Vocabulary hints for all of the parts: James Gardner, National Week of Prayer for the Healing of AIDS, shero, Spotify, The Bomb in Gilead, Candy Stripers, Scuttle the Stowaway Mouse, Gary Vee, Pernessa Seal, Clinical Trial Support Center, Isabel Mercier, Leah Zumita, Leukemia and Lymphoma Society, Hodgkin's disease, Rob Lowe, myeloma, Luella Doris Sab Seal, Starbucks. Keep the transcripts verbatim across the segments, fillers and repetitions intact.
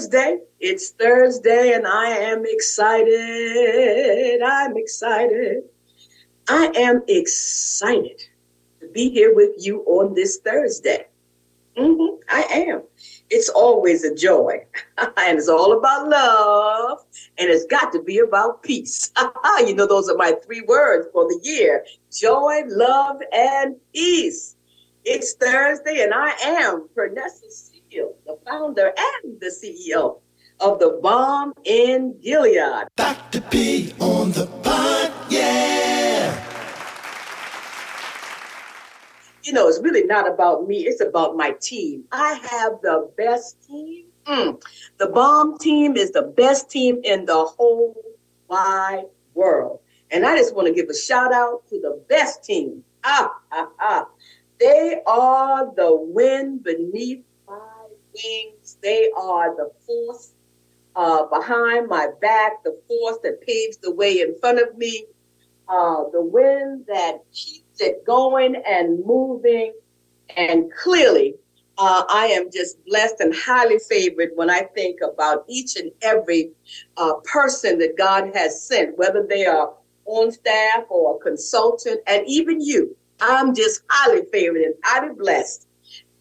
Thursday. It's Thursday and I am excited. I'm excited. I am excited to be here with you on this Thursday. Mm-hmm, I am. It's always a joy. And it's all about love. And it's got to be about peace. You know, those are my three words for the year. Joy, love, and peace. It's Thursday, and I am Pernessa Seal, the founder and the C E O of The Bomb in Gilead. Doctor P on the pod, yeah. You know, it's really not about me. It's about my team. I have the best team. Mm. The Bomb team is the best team in the whole wide world. And I just want to give a shout out to the best team. Ah, ah, ah. They are the wind beneath my wings. They are the force uh, behind my back, the force that paves the way in front of me, uh, the wind that keeps it going and moving. And clearly, uh, I am just blessed and highly favored when I think about each and every uh, person that God has sent, whether they are on staff or a consultant, and even you. I'm just highly favored and highly blessed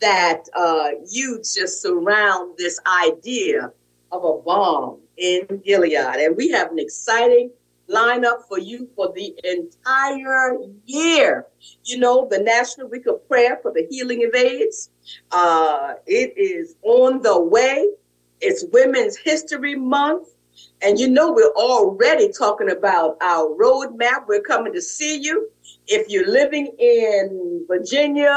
that uh, you just surround this idea of a bomb in Gilead. And we have an exciting lineup for you for the entire year. You know, the National Week of Prayer for the Healing of AIDS. Uh, it is on the way. It's Women's History Month. And you know, we're already talking about our roadmap. We're coming to see you. If you're living in Virginia,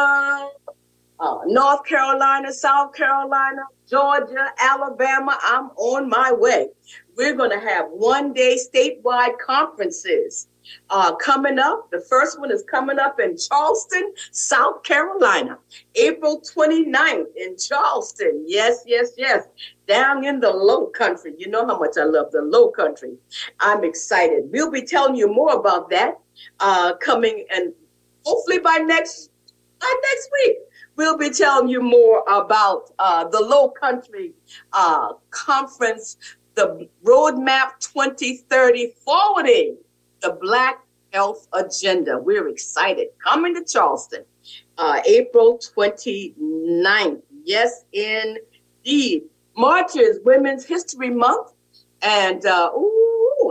uh, North Carolina, South Carolina, Georgia, Alabama, I'm on my way. We're going to have one-day statewide conferences uh, coming up. The first one is coming up in Charleston, South Carolina, April twenty-ninth in Charleston. Yes, yes, yes. Down in the low country. You know how much I love the low country. I'm excited. We'll be telling you more about that. Uh, coming and hopefully by next by next week, we'll be telling you more about uh, the Low Country uh, Conference, the Roadmap twenty thirty Forwarding the Black Health Agenda. We're excited. Coming to Charleston, uh, April twenty-ninth. Yes, indeed. March is Women's History Month, and uh, ooh.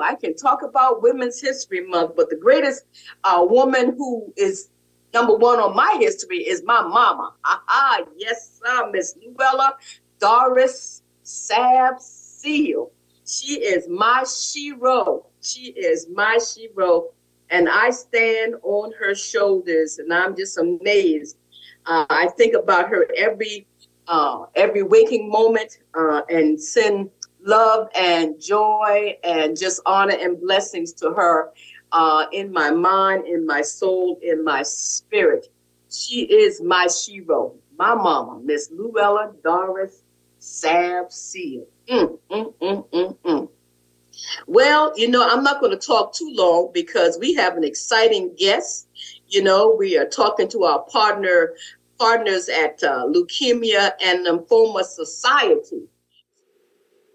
I can talk about Women's History Month, but the greatest uh, woman who is number one on my history is my mama. Aha, yes, sir, Miss Luella Doris Sab Seal. She is my shero. She is my shero, and I stand on her shoulders, and I'm just amazed. Uh, I think about her every uh, every waking moment, uh, and send love and joy and just honor and blessings to her uh, in my mind, in my soul, in my spirit. She is my shero, my mama, Miss Luella Doris Sab Seal. Mm, mm, mm, mm, mm. Well, you know, I'm not going to talk too long because we have an exciting guest. You know, we are talking to our partner partners at uh, Leukemia and Lymphoma Society.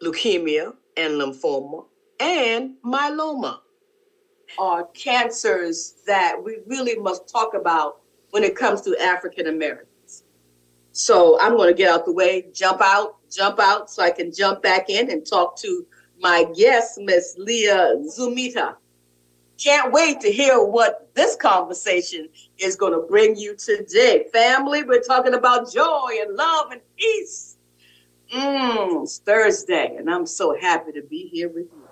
Leukemia and lymphoma and myeloma are cancers that we really must talk about when it comes to African Americans. So I'm going to get out the way, jump out, jump out so I can jump back in and talk to my guest, Miss Leah Zumita. Can't wait to hear what this conversation is going to bring you today. Family, we're talking about joy and love and peace. Mm, it's Thursday, and I'm so happy to be here with you.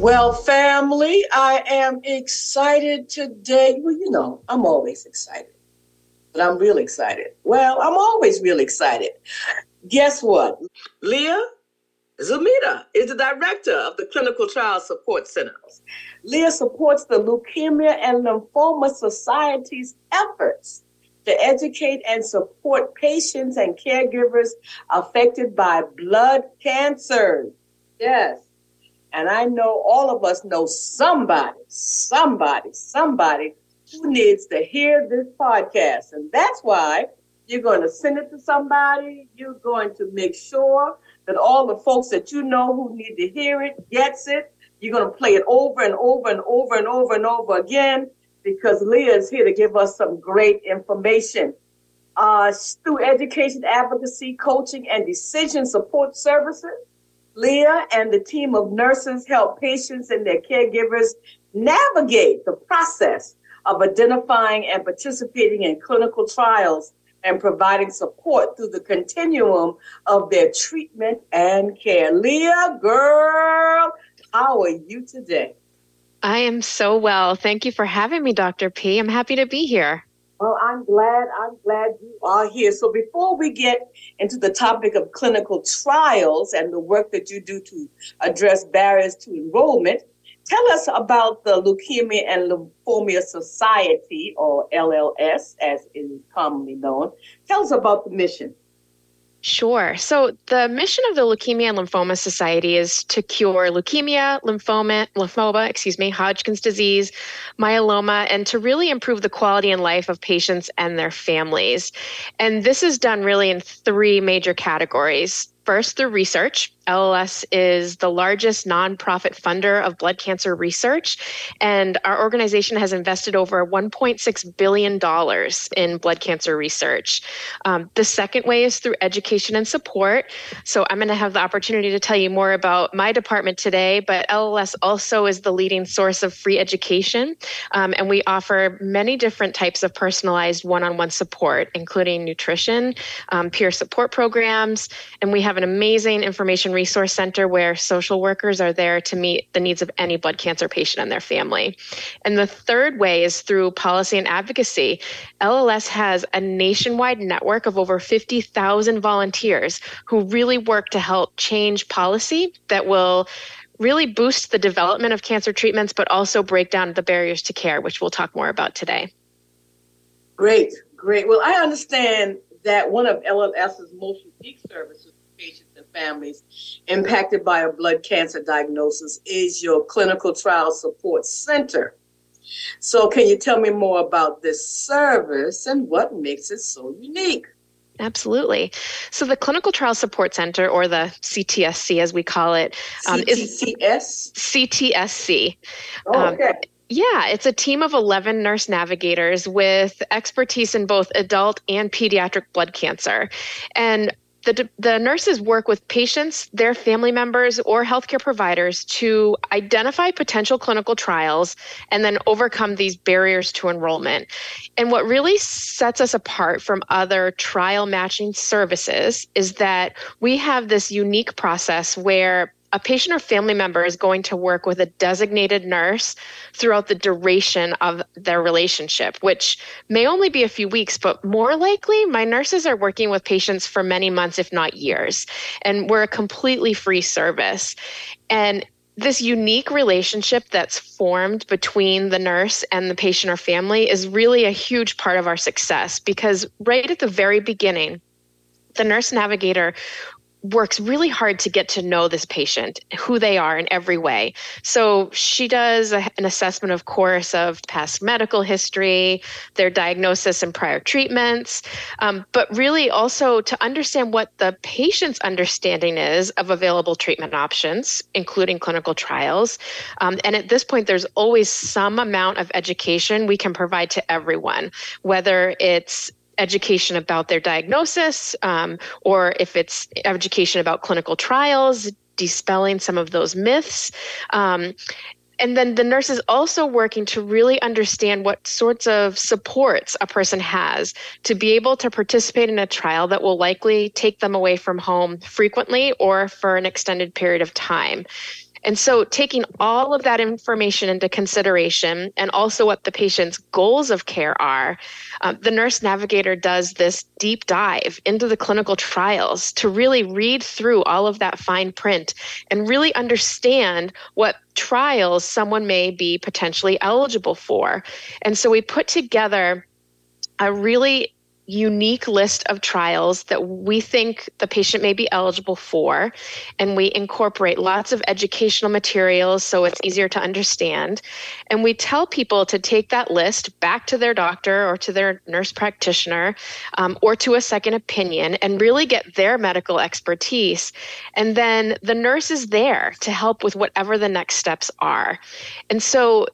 Well, family, I am excited today. Well, you know, I'm always excited, but I'm real excited. Well, I'm always real excited. Guess what? Leah Zumita is the director of the Clinical Trial Support Center. Leah supports the Leukemia and Lymphoma Society's efforts to educate and support patients and caregivers affected by blood cancer. Yes. And I know all of us know somebody, somebody, somebody who needs to hear this podcast. And that's why you're going to send it to somebody. You're going to make sure that all the folks that you know who need to hear it gets it. You're going to play it over and over and over and over and over again, because Leah is here to give us some great information. Uh, through education, advocacy, coaching, and decision support services, Leah and the team of nurses help patients and their caregivers navigate the process of identifying and participating in clinical trials and providing support through the continuum of their treatment and care. Leah, girl, how are you today? I am so well. Thank you for having me, Doctor P. I'm happy to be here. Well, I'm glad, I'm glad you are here. So before we get into the topic of clinical trials and the work that you do to address barriers to enrollment, tell us about the Leukemia and Lymphoma Society, or L L S, as it is commonly known. Tell us about the mission. Sure. So the mission of the Leukemia and Lymphoma Society is to cure leukemia, lymphoma, lymphoma, excuse me, Hodgkin's disease, myeloma, and to really improve the quality and life of patients and their families. And this is done really in three major categories. First, through research. L L S is the largest nonprofit funder of blood cancer research, and our organization has invested over one point six billion dollars in blood cancer research. Um, the second way is through education and support. So I'm going to have the opportunity to tell you more about my department today, but L L S also is the leading source of free education, um, and we offer many different types of personalized one-on-one support, including nutrition, um, peer support programs, and we have an amazing information resource center where social workers are there to meet the needs of any blood cancer patient and their family. And the third way is through policy and advocacy. L L S has a nationwide network of over fifty thousand volunteers who really work to help change policy that will really boost the development of cancer treatments, but also break down the barriers to care, which we'll talk more about today. Great, great. Well, I understand that one of L L S's most unique services patients and families impacted by a blood cancer diagnosis is your Clinical Trial Support Center. So can you tell me more about this service and what makes it so unique? Absolutely. So the Clinical Trial Support Center, or the C T S C as we call it, um, is C T S C. Oh, okay. Um, Yeah, it's a team of eleven nurse navigators with expertise in both adult and pediatric blood cancer. And The, the nurses work with patients, their family members, or healthcare providers to identify potential clinical trials and then overcome these barriers to enrollment. And what really sets us apart from other trial matching services is that we have this unique process where a patient or family member is going to work with a designated nurse throughout the duration of their relationship, which may only be a few weeks, but more likely, my nurses are working with patients for many months, if not years. And we're a completely free service. And this unique relationship that's formed between the nurse and the patient or family is really a huge part of our success, because right at the very beginning, the nurse navigator works really hard to get to know this patient, who they are in every way. So she does a, an assessment, of course, of past medical history, their diagnosis and prior treatments, um, but really also to understand what the patient's understanding is of available treatment options, including clinical trials. Um, and at this point, there's always some amount of education we can provide to everyone, whether it's education about their diagnosis, um, or if it's education about clinical trials, dispelling some of those myths. Um, and then the nurse is also working to really understand what sorts of supports a person has to be able to participate in a trial that will likely take them away from home frequently or for an extended period of time. And so taking all of that information into consideration and also what the patient's goals of care are, uh, the nurse navigator does this deep dive into the clinical trials to really read through all of that fine print and really understand what trials someone may be potentially eligible for. And so we put together a really unique list of trials that we think the patient may be eligible for, and we incorporate lots of educational materials so it's easier to understand. And we tell people to take that list back to their doctor or to their nurse practitioner um, or to a second opinion and really get their medical expertise. And then the nurse is there to help with whatever the next steps are. And so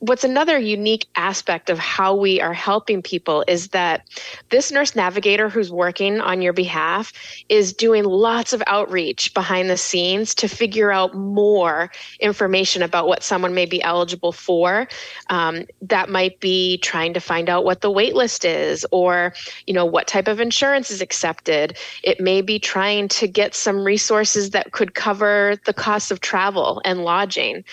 what's another unique aspect of how we are helping people is that this nurse navigator who's working on your behalf is doing lots of outreach behind the scenes to figure out more information about what someone may be eligible for. Um, that might be trying to find out what the wait list is, or, you know, what type of insurance is accepted. It may be trying to get some resources that could cover the cost of travel and lodging.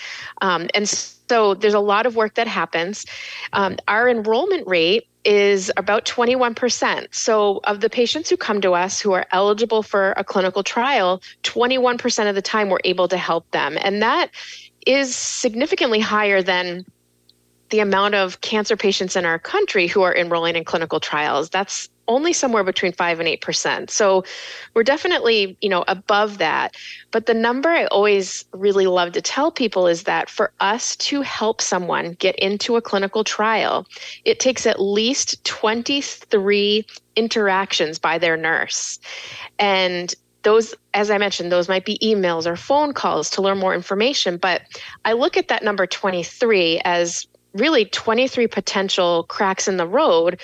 Um, and so So there's a lot of work that happens. Um, our enrollment rate is about twenty-one percent. So of the patients who come to us who are eligible for a clinical trial, twenty-one percent of the time we're able to help them. And that is significantly higher than the amount of cancer patients in our country who are enrolling in clinical trials. That's only somewhere between five and eight percent. So we're definitely, you know, above that. But the number I always really love to tell people is that for us to help someone get into a clinical trial, it takes at least twenty-three interactions by their nurse. And those, as I mentioned, those might be emails or phone calls to learn more information. But I look at that number twenty-three as really twenty-three potential cracks in the road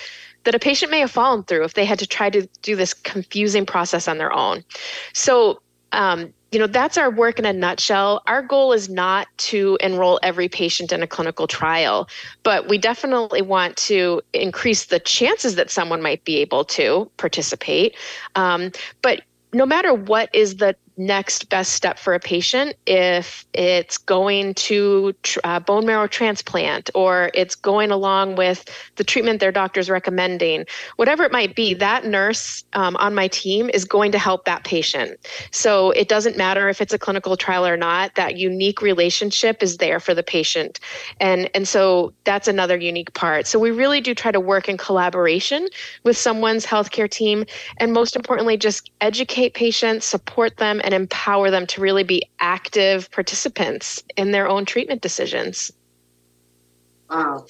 that a patient may have fallen through if they had to try to do this confusing process on their own. So, um, you know, that's our work in a nutshell. Our goal is not to enroll every patient in a clinical trial, but we definitely want to increase the chances that someone might be able to participate. Um, but no matter what is the next best step for a patient, if it's going to uh, bone marrow transplant, or it's going along with the treatment their doctor's recommending, whatever it might be, that nurse um, on my team is going to help that patient. So it doesn't matter if it's a clinical trial or not, that unique relationship is there for the patient. And, and so that's another unique part. So we really do try to work in collaboration with someone's healthcare team, and most importantly, just educate patients, support them, and empower them to really be active participants in their own treatment decisions. Wow,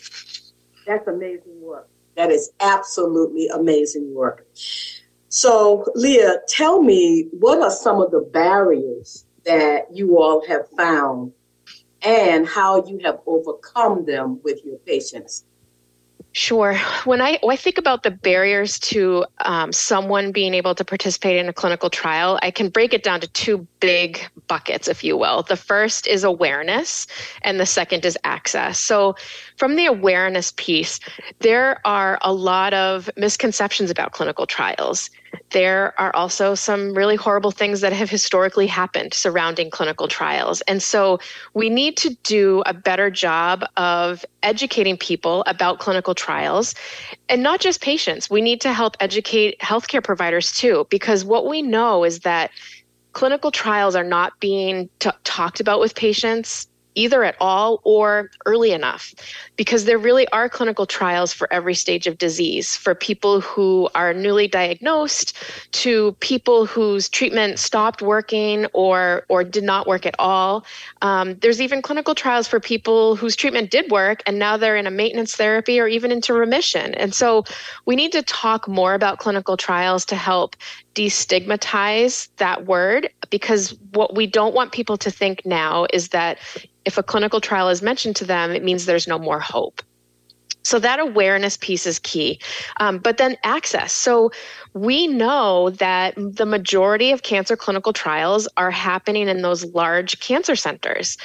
that's amazing work. That is absolutely amazing work. So, Leah, tell me, what are some of the barriers that you all have found and how you have overcome them with your patients? Sure. When I, when I think about the barriers to um, someone being able to participate in a clinical trial, I can break it down to two big buckets, if you will. The first is awareness, and the second is access. So from the awareness piece, there are a lot of misconceptions about clinical trials. There are also some really horrible things that have historically happened surrounding clinical trials. And so we need to do a better job of educating people about clinical trials, and not just patients. We need to help educate healthcare providers too, because what we know is that clinical trials are not being t- talked about with patients either at all or early enough, because there really are clinical trials for every stage of disease, for people who are newly diagnosed to people whose treatment stopped working or or did not work at all. Um, there's even clinical trials for people whose treatment did work and now they're in a maintenance therapy or even into remission. And so we need to talk more about clinical trials to help destigmatize that word, because what we don't want people to think now is that if a clinical trial is mentioned to them, it means there's no more hope. So that awareness piece is key. Um, but then access. So we know that the majority of cancer clinical trials are happening in those large cancer centers.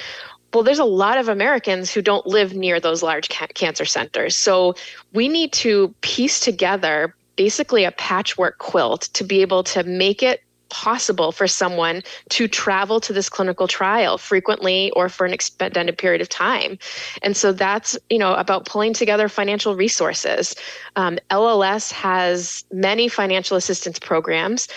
Well, there's a lot of Americans who don't live near those large ca- cancer centers. So we need to piece together basically a patchwork quilt to be able to make it possible for someone to travel to this clinical trial frequently or for an extended period of time. And so that's, you know, about pulling together financial resources. Um, L L S has many financial assistance programs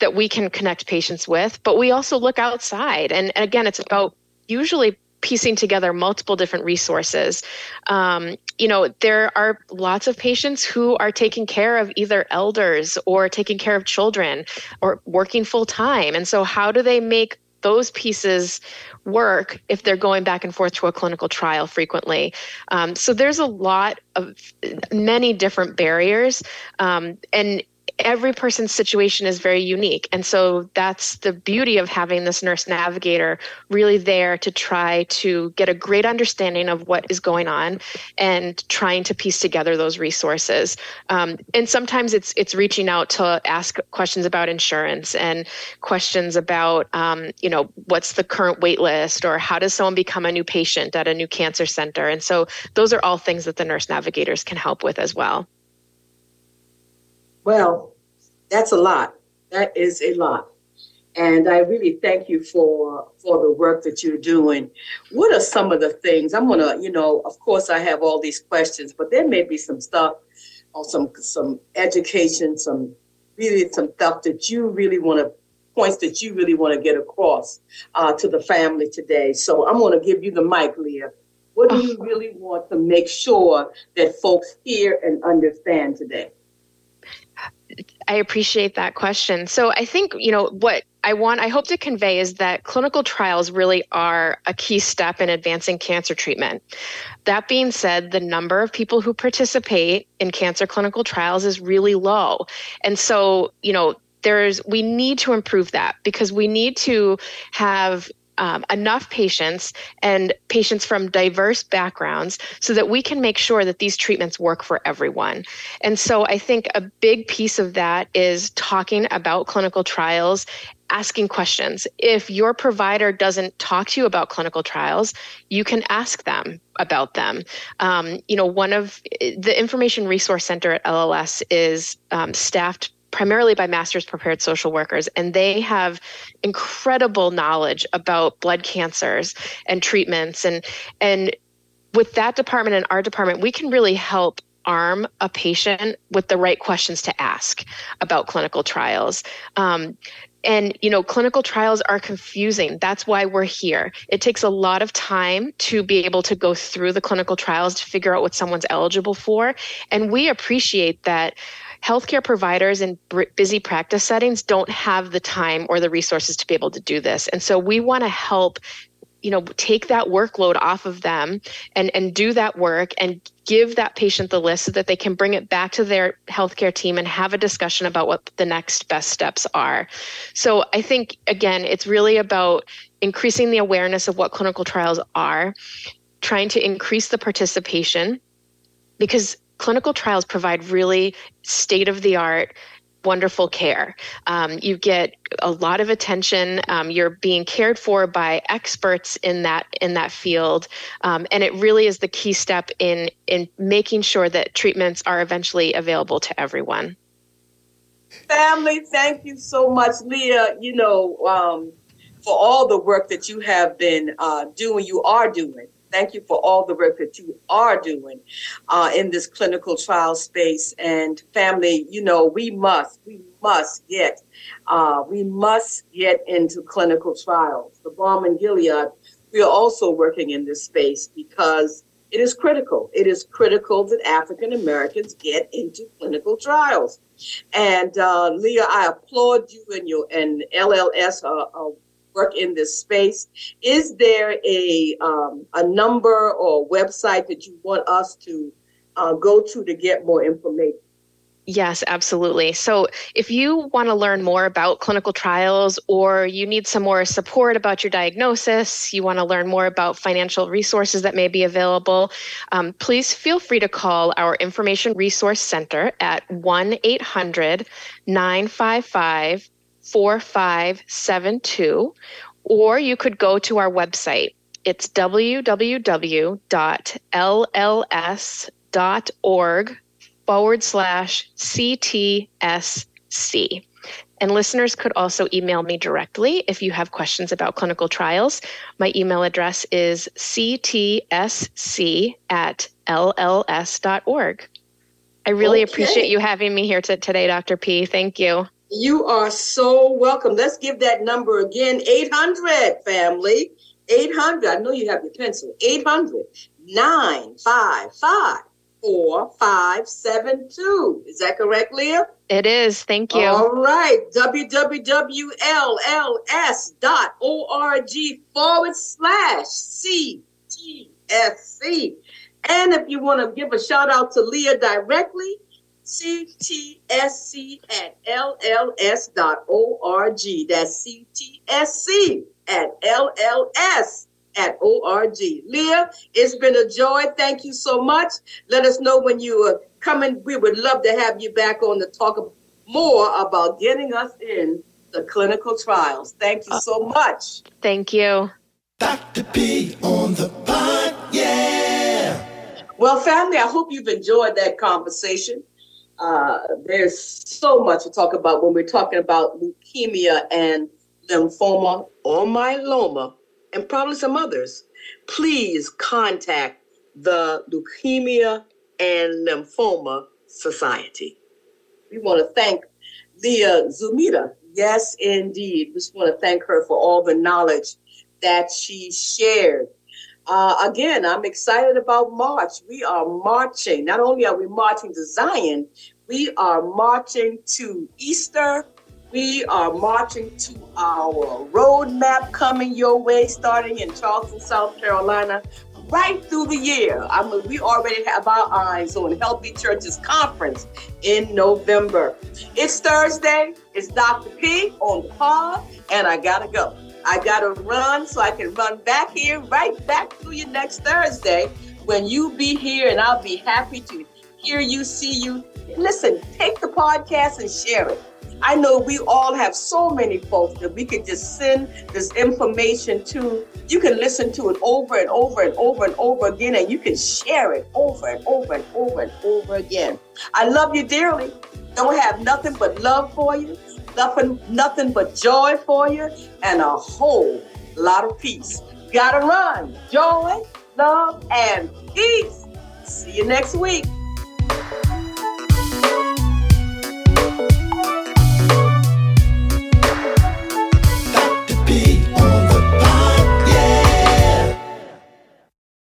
that we can connect patients with, but we also look outside. And, and again, it's about usually piecing together multiple different resources. Um, you know, there are lots of patients who are taking care of either elders or taking care of children or working full time. And so how do they make those pieces work if they're going back and forth to a clinical trial frequently? Um, so there's a lot of many different barriers. Um, and every person's situation is very unique. And so that's the beauty of having this nurse navigator really there to try to get a great understanding of what is going on and trying to piece together those resources. Um, and sometimes it's it's reaching out to ask questions about insurance and questions about, um, you know, what's the current wait list or how does someone become a new patient at a new cancer center? And so those are all things that the nurse navigators can help with as well. Well, that's a lot. That is a lot. And I really thank you for for the work that you're doing. What are some of the things? I'm going to, you know, of course, I have all these questions, but there may be some stuff or some some education, some really some stuff that you really want to, points that you really want to get across uh, to the family today. So I'm going to give you the mic, Leah. What do you really want to make sure that folks hear and understand today? I appreciate that question. So I think, you know, what I want, I hope to convey is that clinical trials really are a key step in advancing cancer treatment. That being said, the number of people who participate in cancer clinical trials is really low. And so, you know, there's, we need to improve that because we need to have Um, enough patients and patients from diverse backgrounds so that we can make sure that these treatments work for everyone. And so I think a big piece of that is talking about clinical trials, asking questions. If your provider doesn't talk to you about clinical trials, you can ask them about them. Um, you know, one of the Information Resource Center at L L S is um, staffed primarily by master's prepared social workers, and they have incredible knowledge about blood cancers and treatments. And, and with that department and our department, we can really help arm a patient with the right questions to ask about clinical trials. Um, And, you know, clinical trials are confusing. That's why we're here. It takes a lot of time to be able to go through the clinical trials to figure out what someone's eligible for. And we appreciate that healthcare providers in busy practice settings don't have the time or the resources to be able to do this. And so we want to help, you know, take that workload off of them and, and do that work and give that patient the list so that they can bring it back to their healthcare team and have a discussion about what the next best steps are. So I think, again, it's really about increasing the awareness of what clinical trials are, trying to increase the participation, because clinical trials provide really state-of-the-art, wonderful care. Um, you get a lot of attention. Um, you're being cared for by experts in that in that field, um, and it really is the key step in in making sure that treatments are eventually available to everyone. Family, thank you so much, Leah. You know, um, for all the work that you have been uh, doing, you are doing. Thank you for all the work that you are doing uh, in this clinical trial space. And family, you know, we must, we must get, uh, we must get into clinical trials. The Bomb in Gilead, we are also working in this space because it is critical. It is critical that African Americans get into clinical trials. And uh, Leah, I applaud you and your and L L S. Uh, uh, work in this space. Is there a um, a number or website that you want us to uh, go to to get more information? Yes, absolutely. So if you want to learn more about clinical trials or you need some more support about your diagnosis, you want to learn more about financial resources that may be available, um, please feel free to call our Information Resource Center at one eight hundred nine five five four five seven two, or you could go to our website. It's w w w dot l l s dot org forward slash C T S C. And listeners could also email me directly if you have questions about clinical trials. My email address is c t s c at l l s dot org. I really okay. appreciate you having me here t- today, Doctor P. Thank you. You are so welcome. Let's give that number again, eight hundred, family. eight hundred, I know you have your pencil, eight hundred, nine five five, four five seven two. Is that correct, Leah? It is. Thank you. All right. w w w dot l l s dot org forward slash C T S C. And if you want to give a shout out to Leah directly, C T S C at l l s dot org. That's C T S C at l l s dot org. Leah, it's been a joy. Thank you so much. Let us know when you are coming. We would love to have you back on to talk more about getting us in the clinical trials. Thank you so much. Thank you. Doctor P on the pod, yeah. Well, family, I hope you've enjoyed that conversation. Uh, there's so much to talk about when we're talking about leukemia and lymphoma or myeloma, and probably some others. Please contact the Leukemia and Lymphoma Society. We want to thank Leah Zumita. Yes, indeed. We just want to thank her for all the knowledge that she shared. Uh, again, I'm excited about March. We are marching. Not only are we marching to Zion, we are marching to Easter. We are marching to our roadmap coming your way, starting in Charleston, South Carolina, right through the year. I mean, we already have our eyes on Healthy Churches Conference in November. It's Thursday. It's Doctor P on the pod, and I gotta go. I gotta run so I can run back here, right back through you next Thursday when you be here, and I'll be happy to hear you, see you. Listen, take the podcast and share it. I know we all have so many folks that we could just send this information to. You can listen to it over and over and over and over again, and you can share it over and over and over and over again. I love you dearly. Don't have nothing but love for you. Nothing, nothing but joy for you, and a whole lot of peace. Gotta run. Joy, love, and peace. See you next week.